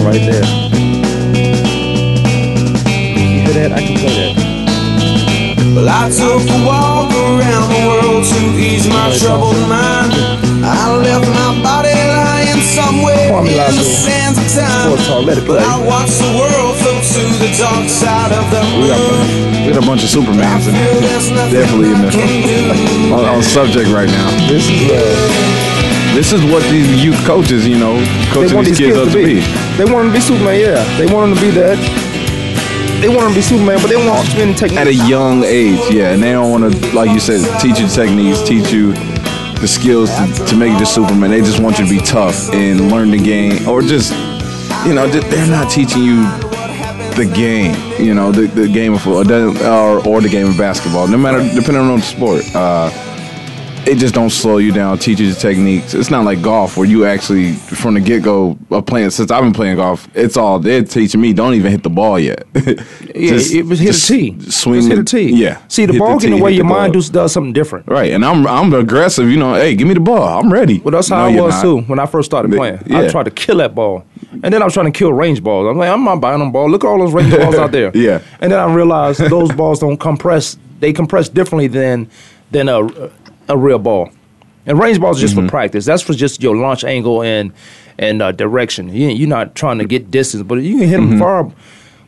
Right there. You hear that? I can play that. Well, I took a walk around the world to ease my troubled mind. I left my body lying somewhere in the sands of time. But I watched the world float to the dark side of the moon. We got a bunch of Supermans in there. Definitely in there. on, on subject right now. This is uh This is what these youth coaches, you know, coaching these, these kids, kids up to be. be. They want them to be Superman, yeah. They want them to be that. They want them to be Superman, but they want to spend techniques. At a young age, yeah. And they don't want to, like you said, teach you techniques, teach you the skills to, to make you the Superman. They just want you to be tough and learn the game. Or just, you know, they're not teaching you the game, you know, the, the game of football or, or the game of basketball. No matter, depending on the sport. Uh, It just don't slow you down, teach you the techniques. It's not like golf where you actually, from the get-go of playing, since I've been playing golf, it's all, they're teaching me, don't even hit the ball yet. yeah, just, it was hit a tee. Swing. Just hit a tee. Yeah. See, the hit ball getting away, your mind does, does something different. Right, and I'm I'm aggressive, you know, hey, give me the ball, I'm ready. Well, that's how no, I was, not. too, when I first started playing. Yeah. I tried to kill that ball. And then I was trying to kill range balls. I'm like, I'm not buying them ball. Look at all those range balls out there. Yeah. And then I realized those balls don't compress. They compress differently than, than a... a real ball. And range balls are just mm-hmm. for practice. That's for just your launch angle and and uh, direction. You, you're not trying to get distance, but you can hit mm-hmm. them far, but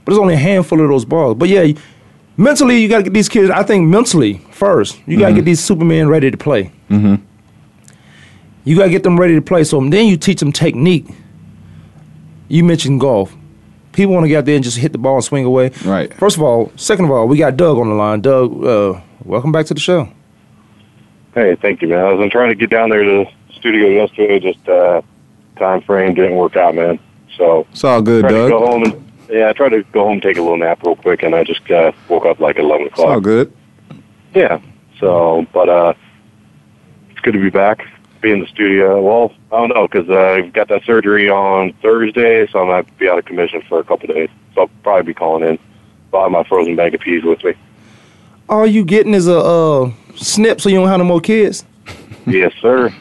there's only a handful of those balls. But yeah, mentally, you got to get these kids, I think mentally first, you got to mm-hmm. get these Supermen ready to play. Mm-hmm. You got to get them ready to play. So then you teach them technique. You mentioned golf. People want to get out there and just hit the ball and swing away. Right. First of all, second of all, we got Doug on the line. Doug, uh, welcome back to the show. Hey, thank you, man. I was trying to get down there to the studio yesterday, just uh, time frame didn't work out, man. So it's all good, Doug. Go home and, yeah, I tried to go home, take a little nap real quick, and I just uh, woke up like eleven o'clock. It's all good. Yeah. So, but uh, it's good to be back, be in the studio. Well, I don't know because I got that surgery on Thursday, so I might be out of commission for a couple of days. So I'll probably be calling in. I'll have my frozen bag of peas with me. All you getting is a. Uh Snip so you don't have no more kids? Yes, sir.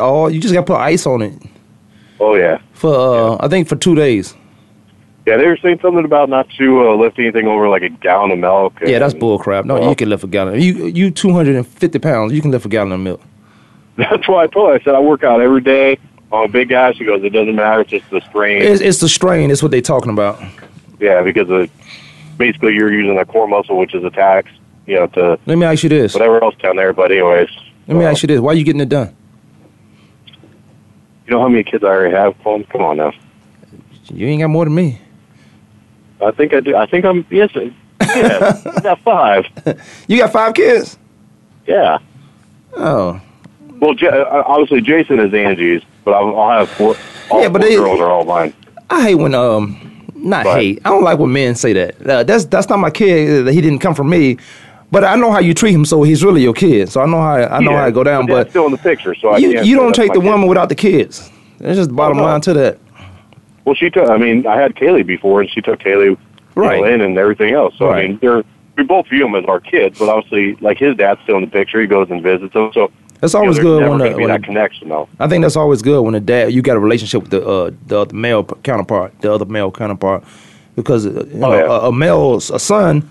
Oh, you just got to put ice on it. Oh, yeah. For uh, yeah. I think for two days. Yeah, they were saying something about not to uh, lift anything over like a gallon of milk. And, yeah, that's bull crap. No, well, you can lift a gallon. You you two hundred fifty pounds, you can lift a gallon of milk. That's why I told her. I said I work out every day on big guys. She goes, it doesn't matter. It's just the strain. It's, it's the strain. It's what they're talking about. Yeah, because of, basically you're using a core muscle, which is a tax. You know, to let me ask you this. Whatever else down there, but anyways. Let me uh, ask you this. Why are you getting it done? You know how many kids I already have, Paul? Come on now. You ain't got more than me. I think I do. I think I'm, yes, yeah, I got five. You got five kids? Yeah. Oh. Well, obviously, Jason is Angie's, but I'll have four. All yeah, but four they, girls are all mine. I hate when um Not but, hate. I don't like when men say that. Uh, that's that's not my kid. He didn't come from me. But I know how you treat him, so he's really your kid. So I know how I know yeah, how it go down. But, but still in the picture, so I you, can't you don't take the woman kid. without the kids. That's just the bottom line to that. Well, she took. I mean, I had Kaylee before, and she took Kaylee right. you know, in and everything else. So right. I mean, they're we both view them as our kids, but obviously, like his dad's still in the picture. He goes and visits them. So that's always you know, good when, the, when that connection, though. I think that's always good when a dad you got a relationship with the uh, the other male counterpart, the other male counterpart, because you know, oh, yeah. a, a male a son.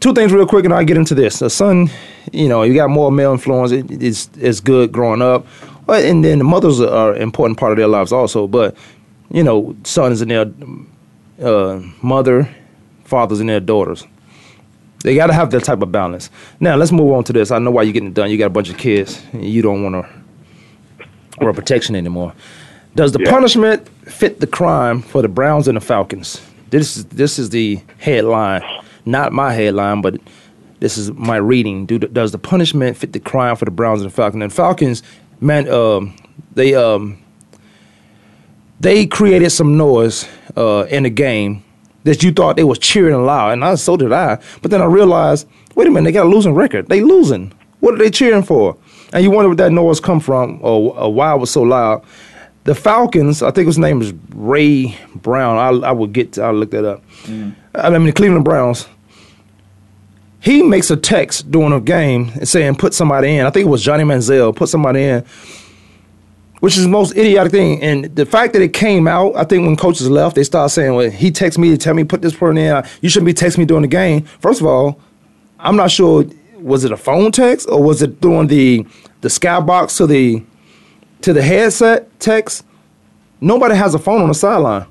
Two things real quick, and I'll get into this. A son, you know, you got more male influence. It, it's, it's good growing up. But, and then the mothers are an important part of their lives also. But, you know, sons and their uh, mother, fathers and their daughters. They got to have that type of balance. Now, let's move on to this. I know why you're getting it done. You got a bunch of kids. And you don't want to wear protection anymore. Does the yeah. punishment fit the crime for the Browns and the Falcons? This is, this is the headline. Not my headline, but this is my reading. Do, does the punishment fit the crime for the Browns and the Falcons? And Falcons, man, um, they um, they created some noise uh, in the game that you thought they was cheering loud, and I, so did I. But then I realized, wait a minute, they got a losing record. They losing. What are they cheering for? And you wonder where that noise come from or, or why it was so loud. The Falcons, I think his name is Ray Brown. I, I will get to, I'll look that up. Mm. I mean, the Cleveland Browns, he makes a text during a game and saying, put somebody in. I think it was Johnny Manziel, put somebody in, which is the most idiotic thing. And the fact that it came out, I think when coaches left, they started saying, well, he texted me to tell me put this person in. You shouldn't be texting me during the game. First of all, I'm not sure, was it a phone text or was it during the, the skybox to the – to the headset text? Nobody has a phone on the sideline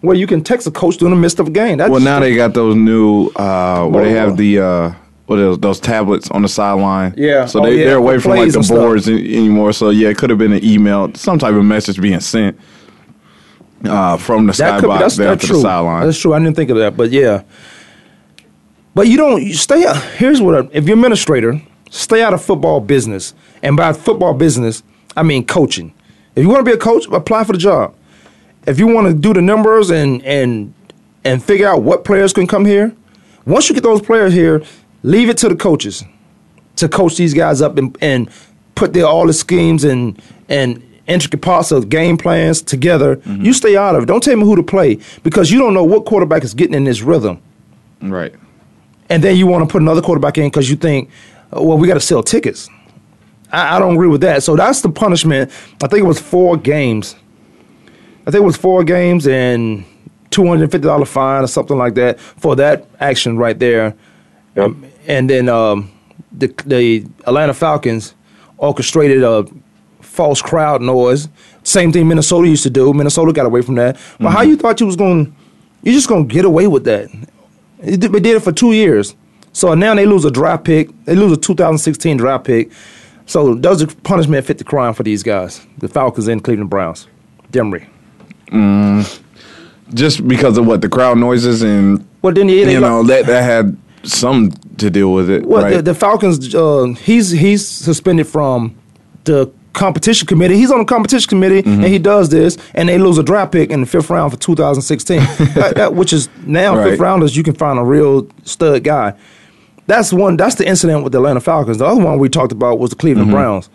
where you can text a coach during the midst of a game. That's well, now they got those new uh, where they have the uh, what those, those tablets on the sideline. Yeah, so they, oh, yeah. they're away the from like the boards in, anymore. So yeah, it could have been an email, some type of message being sent uh, from the skybox there to the sideline. That's true. I didn't think of that, but yeah. But you don't you stay out. Here's what: I, if you're an administrator, stay out of football business, and by football business, I mean coaching. If you want to be a coach, apply for the job. If you want to do the numbers and and and figure out what players can come here, once you get those players here, leave it to the coaches to coach these guys up and, and put their all the schemes and and intricate parts of game plans together. Mm-hmm. You stay out of it. Don't tell me who to play because you don't know what quarterback is getting in this rhythm. Right. And then you want to put another quarterback in because you think, oh, well, we got to sell tickets. I don't agree with that. So that's the punishment. I think it was four games. I think it was four games and two hundred fifty dollars fine or something like that for that action right there. Yep. Um, and then um, the, the Atlanta Falcons orchestrated a false crowd noise. Same thing Minnesota used to do. Minnesota got away from that. But mm-hmm. how you thought you was going to – you're just going to get away with that. They did it for two years. So now they lose a draft pick. They lose a two thousand sixteen draft pick. So does the punishment fit the crime for these guys, the Falcons and Cleveland Browns? Demery. Mm, just because of what, the crowd noises and, well, then you like, know, that, that had something to do with it. Well, right? the, the Falcons, uh, he's he's suspended from the competition committee. He's on the competition committee, mm-hmm. and he does this, and they lose a draft pick in the fifth round for two thousand sixteen, that, that, which is now right. fifth rounders, you can find a real stud guy. That's one. That's the incident with the Atlanta Falcons. The other one we talked about was the Cleveland mm-hmm. Browns.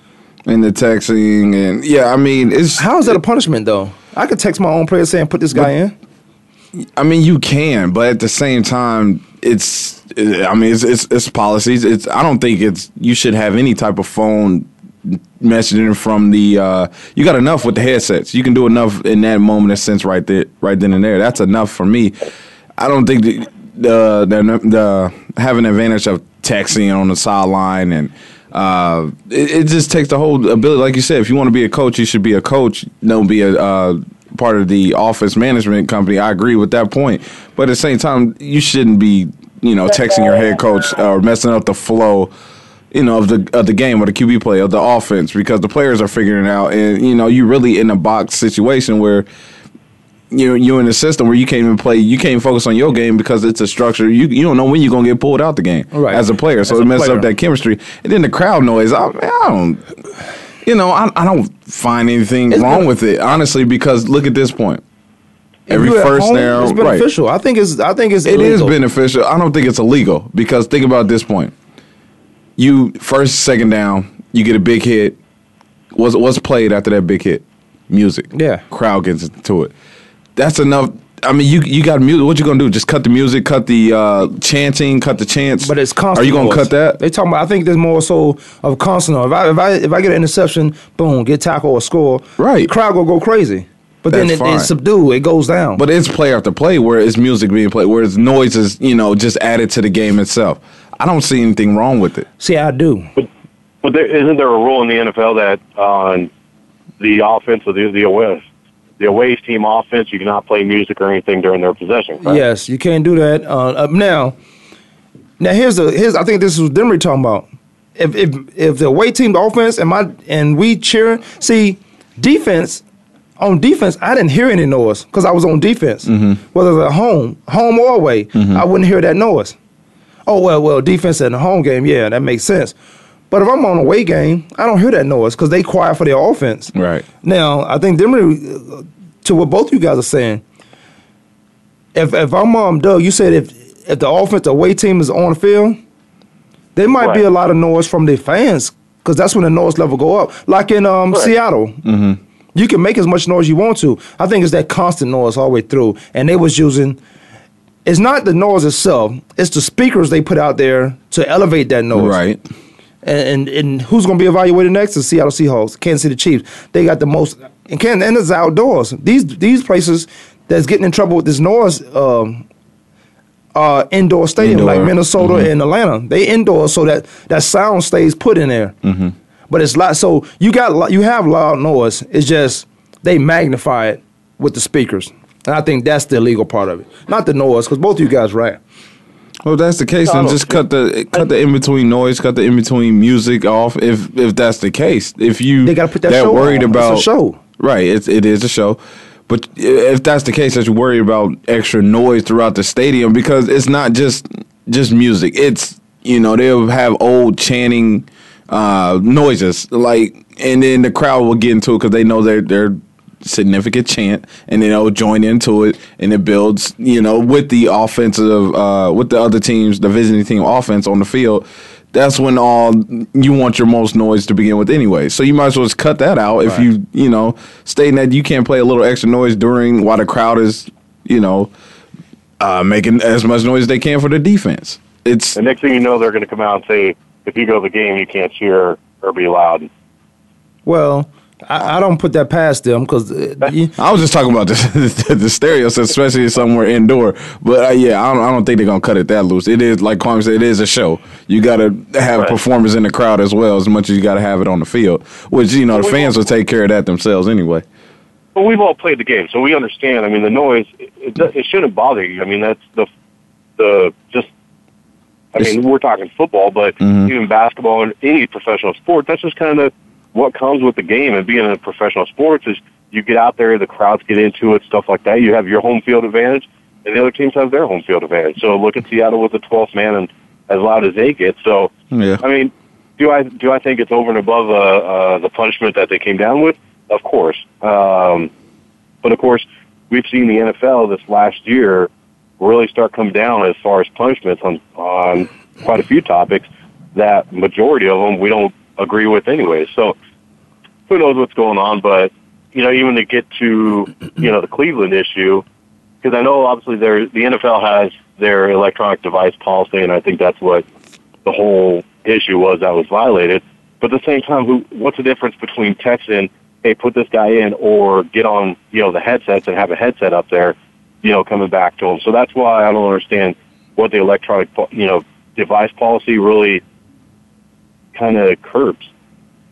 And the texting and, yeah, I mean, it's... How is that a punishment, though? I could text my own player saying, put this guy but, in. I mean, you can, but at the same time, it's, I mean, it's it's, it's policies. It's I don't think it's you should have any type of phone messaging from the... Uh, you got enough with the headsets. You can do enough in that moment and sense right there, right then and there. That's enough for me. I don't think... that, The, the the having advantage of texting on the sideline and uh, it, it just takes the whole ability. Like you said, if you want to be a coach, you should be a coach. Don't be a uh, part of the office management company. I agree with that point, but at the same time, you shouldn't be you know texting your head coach or messing up the flow. You know of the of the game or the Q B play of the offense because the players are figuring it out, and you know you really in a box situation where. You you're in a system where you can't even play. You can't focus on your game because it's a structure. You you don't know when you're gonna get pulled out the game right. as a player. So as it messes player. up that chemistry. And then the crowd noise. I, I don't. You know I I don't find anything it's wrong good. with it honestly because look at this point. Every first home, down, it's beneficial. Right. I think it's. I think it's. It illegal. is beneficial. I don't think it's illegal because think about this point. You first, second down, you get a big hit. What's what's played after that big hit? Music. Yeah. Crowd gets into it. That's enough. I mean, you you got music. What you gonna do? Just cut the music, cut the uh, chanting, cut the chants. But it's constant. Are you gonna voice. cut that? They talking about. I think there's more so of constant. If I if I if I get an interception, boom, get tackle or score. Right. The crowd gonna go crazy. But That's then it, it's subdued. It goes down. But it's play after play where it's music being played, where it's noise is, you know, just added to the game itself. I don't see anything wrong with it. See, I do. But, but there, isn't there a rule in the N F L that on uh, the offense of the, the away, the away team offense, you cannot play music or anything during their possession? Right? Yes, you can't do that. Uh, up now, now here's the here's. I think this is what Demery talking about. If if if the away team the offense and my and we cheering, see defense. On defense, I didn't hear any noise because I was on defense. Mm-hmm. Whether it's at home, home or away, mm-hmm. I wouldn't hear that noise. Oh, well, well, defense in the home game, yeah, that makes sense. But if I'm on a away game, I don't hear that noise because they quiet for their offense. Right. Now, I think them, to what both you guys are saying, if if I'm um, Doug, you said if, if the offense, the away team is on the field, there might right. be a lot of noise from their fans because that's when the noise level go up. Like in um, right. Seattle. Mm-hmm. You can make as much noise you want to. I think it's that constant noise all the way through. And they was using, it's not the noise itself, it's the speakers they put out there to elevate that noise. Right. And and, and who's going to be evaluated next? The Seattle Seahawks, Kansas City Chiefs. They got the most, and, can, and it's outdoors. These these places that's getting in trouble with this noise um, are indoor stadiums like Minnesota mm-hmm. and Atlanta. They indoor so that, that sound stays put in there. Mm-hmm. But it's loud, so you got you have loud noise. It's just they magnify it with the speakers, and I think that's the illegal part of it, not the noise, because both of you guys right. Well, if that's the case, no, then just cut the cut the in between noise, cut the in between music off. If if that's the case, if you they gotta put that, that show worried on. about it's a show, right? It's it is a show, but if that's the case, that you worry about extra noise throughout the stadium because it's not just just music. It's you know they'll have old chanting. Uh, noises like, and then the crowd will get into it because they know their their significant chant, and then they'll join into it, and it builds, you know, with the offensive, uh, with the other teams, the visiting team offense on the field. That's when all you want your most noise to begin with, anyway. So you might as well just cut that out if right. you you know stating that you can't play a little extra noise during while the crowd is you know uh, making as much noise as they can for the defense. It's the next thing you know they're going to come out and say, if you go to the game, you can't cheer or be loud. Well, I, I don't put that past them because uh, I was just talking about the, the stereo, especially somewhere indoor. But uh, yeah, I don't, I don't think they're gonna cut it that loose. It is like Kwamie said, it is a show. You gotta have right. performers in the crowd as well as much as you gotta have it on the field, which you know well, the fans all, will take care of that themselves anyway. But we've all played the game, so we understand. I mean, the noise it, it, it shouldn't bother you. I mean, that's the the just. I mean, we're talking football, but mm-hmm. even basketball and any professional sport, that's just kind of what comes with the game. And being in professional sports is you get out there, the crowds get into it, stuff like that. You have your home field advantage, and the other teams have their home field advantage. So look at Seattle with the twelfth man and as loud as they get. So, yeah. I mean, do I do I think it's over and above uh, uh, the punishment that they came down with? Of course. Um, but, of course, we've seen the N F L this last year really start coming down as far as punishments on, on quite a few topics that majority of them we don't agree with anyway. So who knows what's going on, but, you know, even to get to, you know, the Cleveland issue, because I know obviously there, the N F L has their electronic device policy, and I think that's what the whole issue was that was violated. But at the same time, who, what's the difference between texting, hey, put this guy in, or get on, you know, the headsets and have a headset up there, you know, coming back to them. So that's why I don't understand what the electronic, you know, device policy really kind of curbs.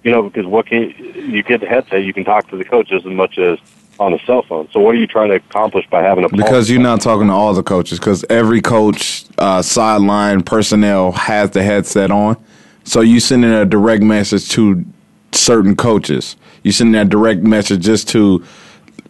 You know, because what can you get the headset, you can talk to the coach as much as on a cell phone. So what are you trying to accomplish by having a policy? Because you're not talking to all the coaches, because every coach, uh, sideline personnel has the headset on. So you sending a direct message to certain coaches. You sending that direct message just to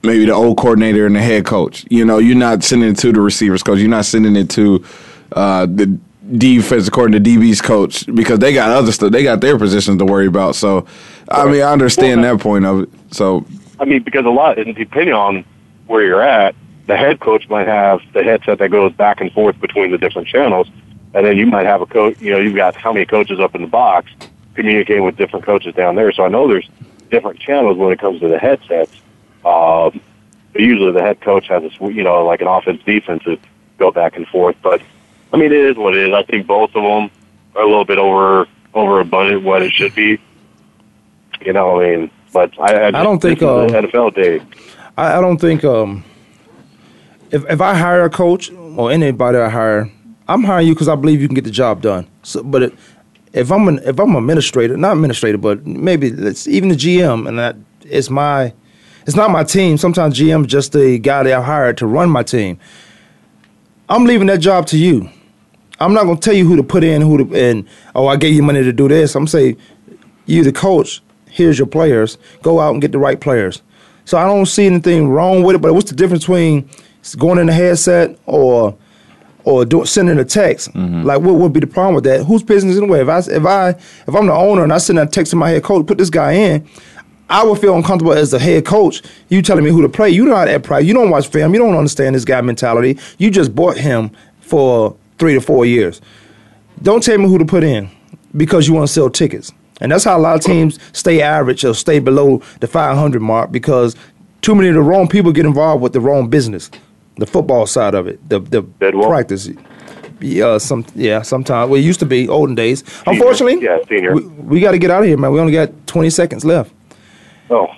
maybe the old coordinator and the head coach. You know, you're not sending it to the receivers coach. You're not sending it to uh, the defensive coordinator, the D B's coach, because they got other stuff. They got their positions to worry about. So, I mean, I understand well, that point of it. So, I mean, because a lot, and depending on where you're at, the head coach might have the headset that goes back and forth between the different channels, and then you might have a coach, you know, you've got how many coaches up in the box communicating with different coaches down there. So I know there's different channels when it comes to the headsets. Um, but usually the head coach has, a, you know, like an offense, defense to go back and forth. But, I mean, it is what it is. I think both of them are a little bit over overabundant what it should be. You know, I mean, but I, I, just, I don't think uh, the N F L day. I, I don't think um, if if I hire a coach or anybody I hire, I'm hiring you because I believe you can get the job done. So, but it, if I'm an if I'm an administrator, not administrator, but maybe it's even the G M, and that it's my it's not my team. Sometimes G M is just the guy that I hired to run my team. I'm leaving that job to you. I'm not gonna tell you who to put in, who to and oh, I gave you money to do this. I'm saying you, the coach. Here's your players. Go out and get the right players. So I don't see anything wrong with it, but what's the difference between going in the headset or or do, sending a text? Mm-hmm. Like, what would be the problem with that? Whose business in the way? If I if I if I'm the owner and I send a text to my head coach, put this guy in, I would feel uncomfortable as the head coach. You telling me who to play? You not at pride. You don't watch film. You don't understand this guy mentality. You just bought him for three to four years. Don't tell me who to put in because you want to sell tickets. And that's how a lot of teams stay average or stay below the five hundred mark because too many of the wrong people get involved with the wrong business, the football side of it, the the practice. Yeah, some yeah, sometimes. Well, it used to be olden days. Senior. Unfortunately, yeah, senior. we, we got to get out of here, man. We only got twenty seconds left. Oh.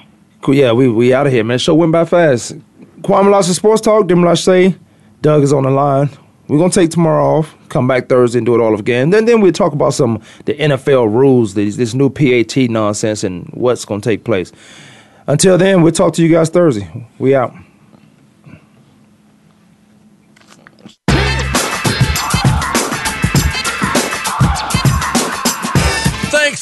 Cool, yeah, we we out of here, man. Show went by fast. Kwamie Lassiter Sports Talk, Jeremy Lachey, Doug is on the line. We're going to take tomorrow off, come back Thursday and do it all again. Then then we'll talk about some the N F L rules, this, this new P A T nonsense and what's going to take place. Until then, we'll talk to you guys Thursday. We out. Thanks